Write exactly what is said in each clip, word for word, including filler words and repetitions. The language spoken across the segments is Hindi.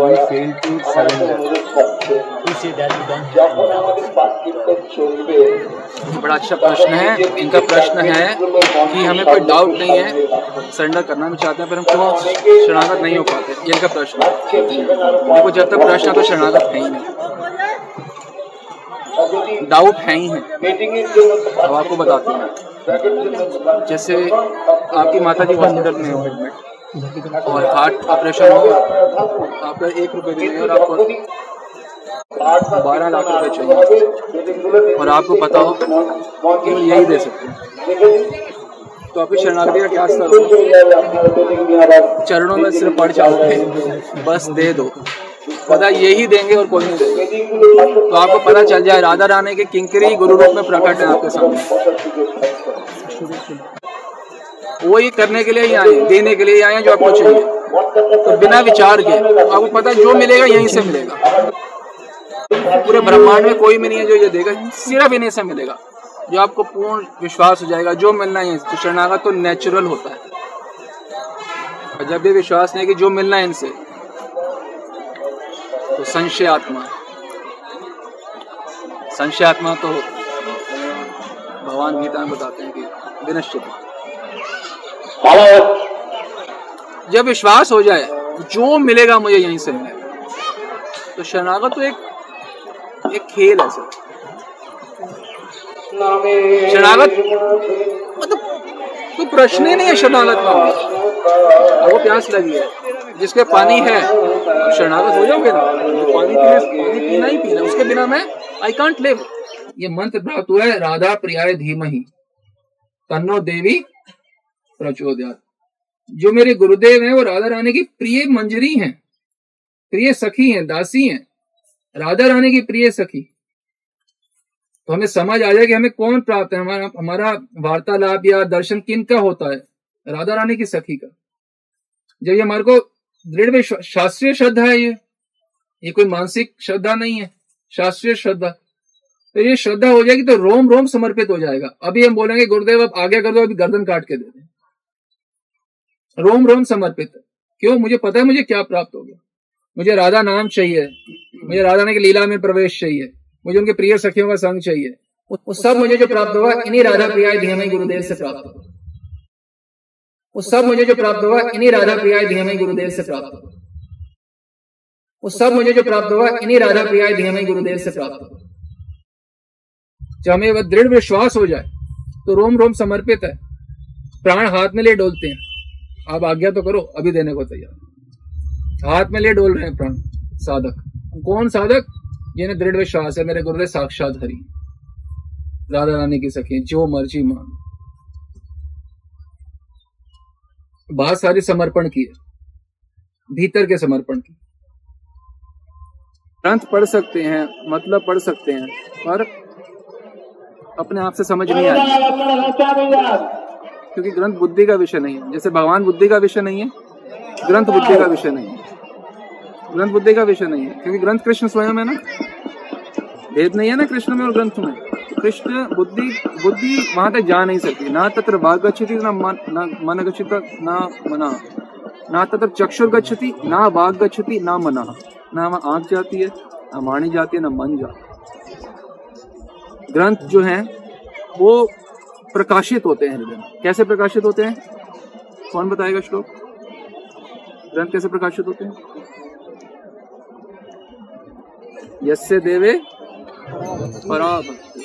we fail to surrender. You say that you don't have enough. बड़ा अच्छा प्रश्न है इनका। प्रश्न है कि हमें कोई डाउट नहीं है, सरेंडर करना भी चाहते हैं, पर हम क्यों शरणागत नहीं हो पाते, ये इनका प्रश्न है। उनको जब तक प्रश्न है तो शरणागत नहीं है, डाउट है ही है। अब आपको बताते हैं, जैसे आपकी माता जी हॉस्पिटल में हो एडमिट और हार्ट ऑपरेशन हो, आपका एक रुपये भी नहीं और आपको बारह लाख रुपये चाहिए और आपको पता हो केवल यही दे सकते हैं, तो आपकी शरणागति का क्या स्तर होगा? चरणों में सिर्फ पड़ जाओगे, बस दे दो, पता यही देंगे और कोई नहीं देगा। तो आपको पता चल जाए राधा रानी के किंकरी गुरु रूप में प्रकट है आपके सामने। वो ये करने के लिए ही आए, देने के लिए आए हैं जो आपको चाहिए, तो बिना विचार के आपको पता जो मिलेगा यहीं से मिलेगा। पूरे ब्रह्मांड में कोई भी नहीं है जो ये देगा, सिर्फ इन्हीं से मिलेगा, जो आपको पूर्ण विश्वास हो जाएगा जो मिलना है। तो शरणागत तो नेचुरल होता है, और जब भी विश्वास नहीं कि जो मिलना है इनसे, तो संशय आत्मा, संशय आत्मा तो भगवान गीता में बताते हैं कि विनश्चित। जब विश्वास हो जाए जो मिलेगा मुझे यहीं से मिलेगा, तो शरणागत तो एक एक खेल है सर। शरणागत मतलब कोई प्रश्न ही नहीं है शरणागत का। वो प्यास लगी है जिसके पानी है, शरणागत हो जाओगे ना, पानी पीना पानी पीना ही पीना, उसके बिना मैं आई कांट लिव। ये मंत्र प्राप्त हुआ है, राधा प्रियाय धीमहि तन्नो देवी प्रचोदयात्। जो मेरे गुरुदेव हैं वो राधा रानी की प्रिय मंजरी हैं, प्रिय सखी हैं, दासी हैं, राधा रानी की प्रिय सखी। तो हमें समझ आ जाए कि हमें कौन प्राप्त है, हमारा हमारा वार्तालाप या दर्शन किन का होता है, राधा रानी की सखी का। जब ये हमारे को दृढ़ शास्त्रीय श्रद्धा है, ये ये कोई मानसिक श्रद्धा नहीं है, शास्त्रीय श्रद्धा, तो ये श्रद्धा हो जाएगी तो रोम रोम समर्पित हो जाएगा। अभी हम बोलेंगे गुरुदेव अब आगे कर दो, अभी गर्दन काट के दे दें, रोम रोम समर्पित। क्यों? मुझे पता है मुझे क्या प्राप्त हो गया, मुझे राधा नाम चाहिए, मुझे राधा ने लीला में प्रवेश चाहिए, मुझे उनके प्रिय सखियों का संग चाहिए, उस सब मुझे जो प्राप्त होगा इन्हीं राधा प्रियाय धीमहि गुरुदेव से प्राप्त होगा। उस सब मुझे जो प्राप्त होगा इन्हीं राधा प्रियाय धीमहि गुरुदेव से प्राप्त होगा। उस सब मुझे जो प्राप्त होगा इन्हीं राधा प्रियाय धीमहि गुरुदेव से प्राप्त होगा। जब हमें वह दृढ़ विश्वास हो जाए तो रोम रोम समर्पित है, प्राण हाथ में ले डोलते हैं, आप आज्ञा तो करो, अभी देने को तैयार, हाथ में ले डोल रहे हैं प्राण। साधक कौन? साधक जिन्हें दृढ़ विश्वास है मेरे गुरुदेव साक्षात हरि, राधा रानी की सखी, जो मर्जी मान। बात सारी समर्पण की है, भीतर के समर्पण की। ग्रंथ पढ़ सकते हैं, मतलब पढ़ सकते हैं, पर अपने आप से समझ नहीं आती, क्योंकि ग्रंथ बुद्धि का विषय नहीं है। जैसे भगवान बुद्धि का विषय नहीं है, ग्रंथ बुद्धि का विषय नहीं है, ग्रंथ बुद्धि का विषय नहीं है, क्योंकि ग्रंथ कृष्ण स्वयं है ना, भेद नहीं है ना कृष्ण में और ग्रंथ में। कृष्ण बुद्धि बुद्धि वहां तक जा नहीं सकती, ना तत्र वाक् गच्छति ना मन गच्छति ना मना, ना तत्र चक्षुर गच्छति ना वाक् गच्छति ना मना। ना वहां आंख जाती है, ना वाणी जाती है, ना मन जाती। ग्रंथ जो है वो प्रकाशित होते हैं हृदय में। कैसे प्रकाशित होते हैं? कौन बताएगा श्लोक? ग्रंथ कैसे प्रकाशित होते हैं? यस्य देवे पराभक्ति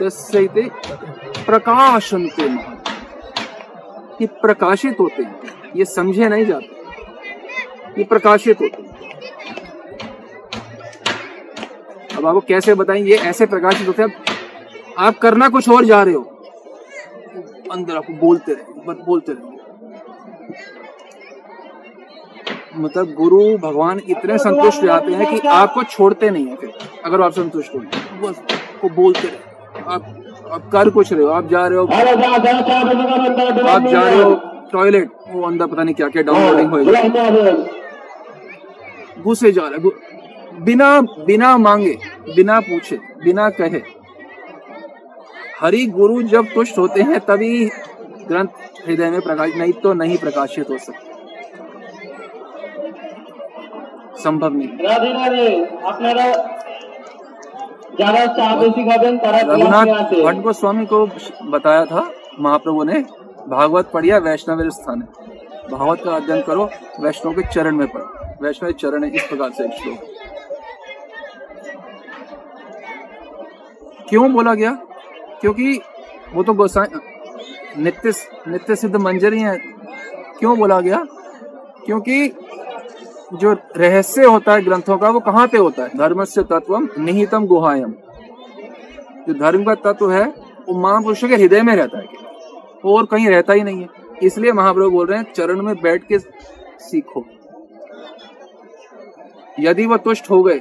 तस्यैते प्रकाशन्ते। ये प्रकाशित होते हैं, ये समझे नहीं जाते, ये प्रकाशित होते हैं। अब आपको कैसे बताएंगे ये ऐसे प्रकाशित होते हैं? आप करना कुछ और जा रहे हो, अंदर आपको बोलते रहे बोलते रहे। मतलब गुरु भगवान इतने संतुष्ट रहते हैं कि आपको छोड़ते नहीं है। फिर अगर आप संतुष्ट हो बस को बोलते रहे, आप आप कर कुछ रहे हो, आप जा रहे हो, आप जा रहे हो टॉयलेट, वो अंदर पता नहीं क्या क्या डाउनलोडिंग होगी, घुसे जा रहे बिना बिना मांगे, बिना पूछे, बिना कहे। हरि गुरु जब तुष्ट होते हैं तभी ग्रंथ हृदय में प्रकाश, नहीं तो नहीं प्रकाशित हो सकते। संभव नहीं। राधे राधे अपनारा ज्यादा रघुनाथ भट्ट गोस्वामी को बताया था महाप्रभु ने, भागवत पढ़िया वैष्णव स्थान है, भागवत का अध्ययन करो, वैष्णव के चरण में पढ़ो, वैष्णव चरण है, इस प्रकार से श्लोक। क्यों बोला गया? क्योंकि वो तो गोसाई नित्य नित्य सिद्ध मंजर ही है। क्यों बोला गया? क्योंकि जो रहस्य होता है ग्रंथों का वो कहाँ पे होता है? धर्मस्य तत्वम निहितम गुहायम। जो धर्म का तत्व है वो महापुरुष के हृदय में रहता है और कहीं रहता ही नहीं है। इसलिए महाप्रभु बोल रहे हैं चरण में बैठ के सीखो। यदि वह तुष्ट हो गए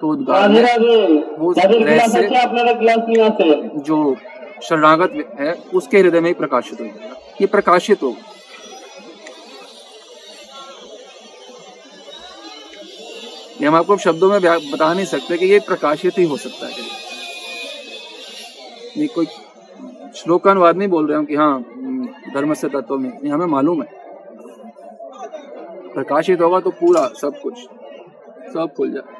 तो रहस्य जो शरणागत है उसके हृदय में प्रकाशित हो जाएगा, ये प्रकाशित हो। ये हम आपको शब्दों में बता नहीं सकते कि ये प्रकाशित ही हो सकता है। ये कोई श्लोकानुवाद नहीं बोल रहे हम कि हाँ धर्म से तत्व में, ये हमें मालूम है प्रकाशित होगा तो पूरा सब कुछ सब खुल जाए।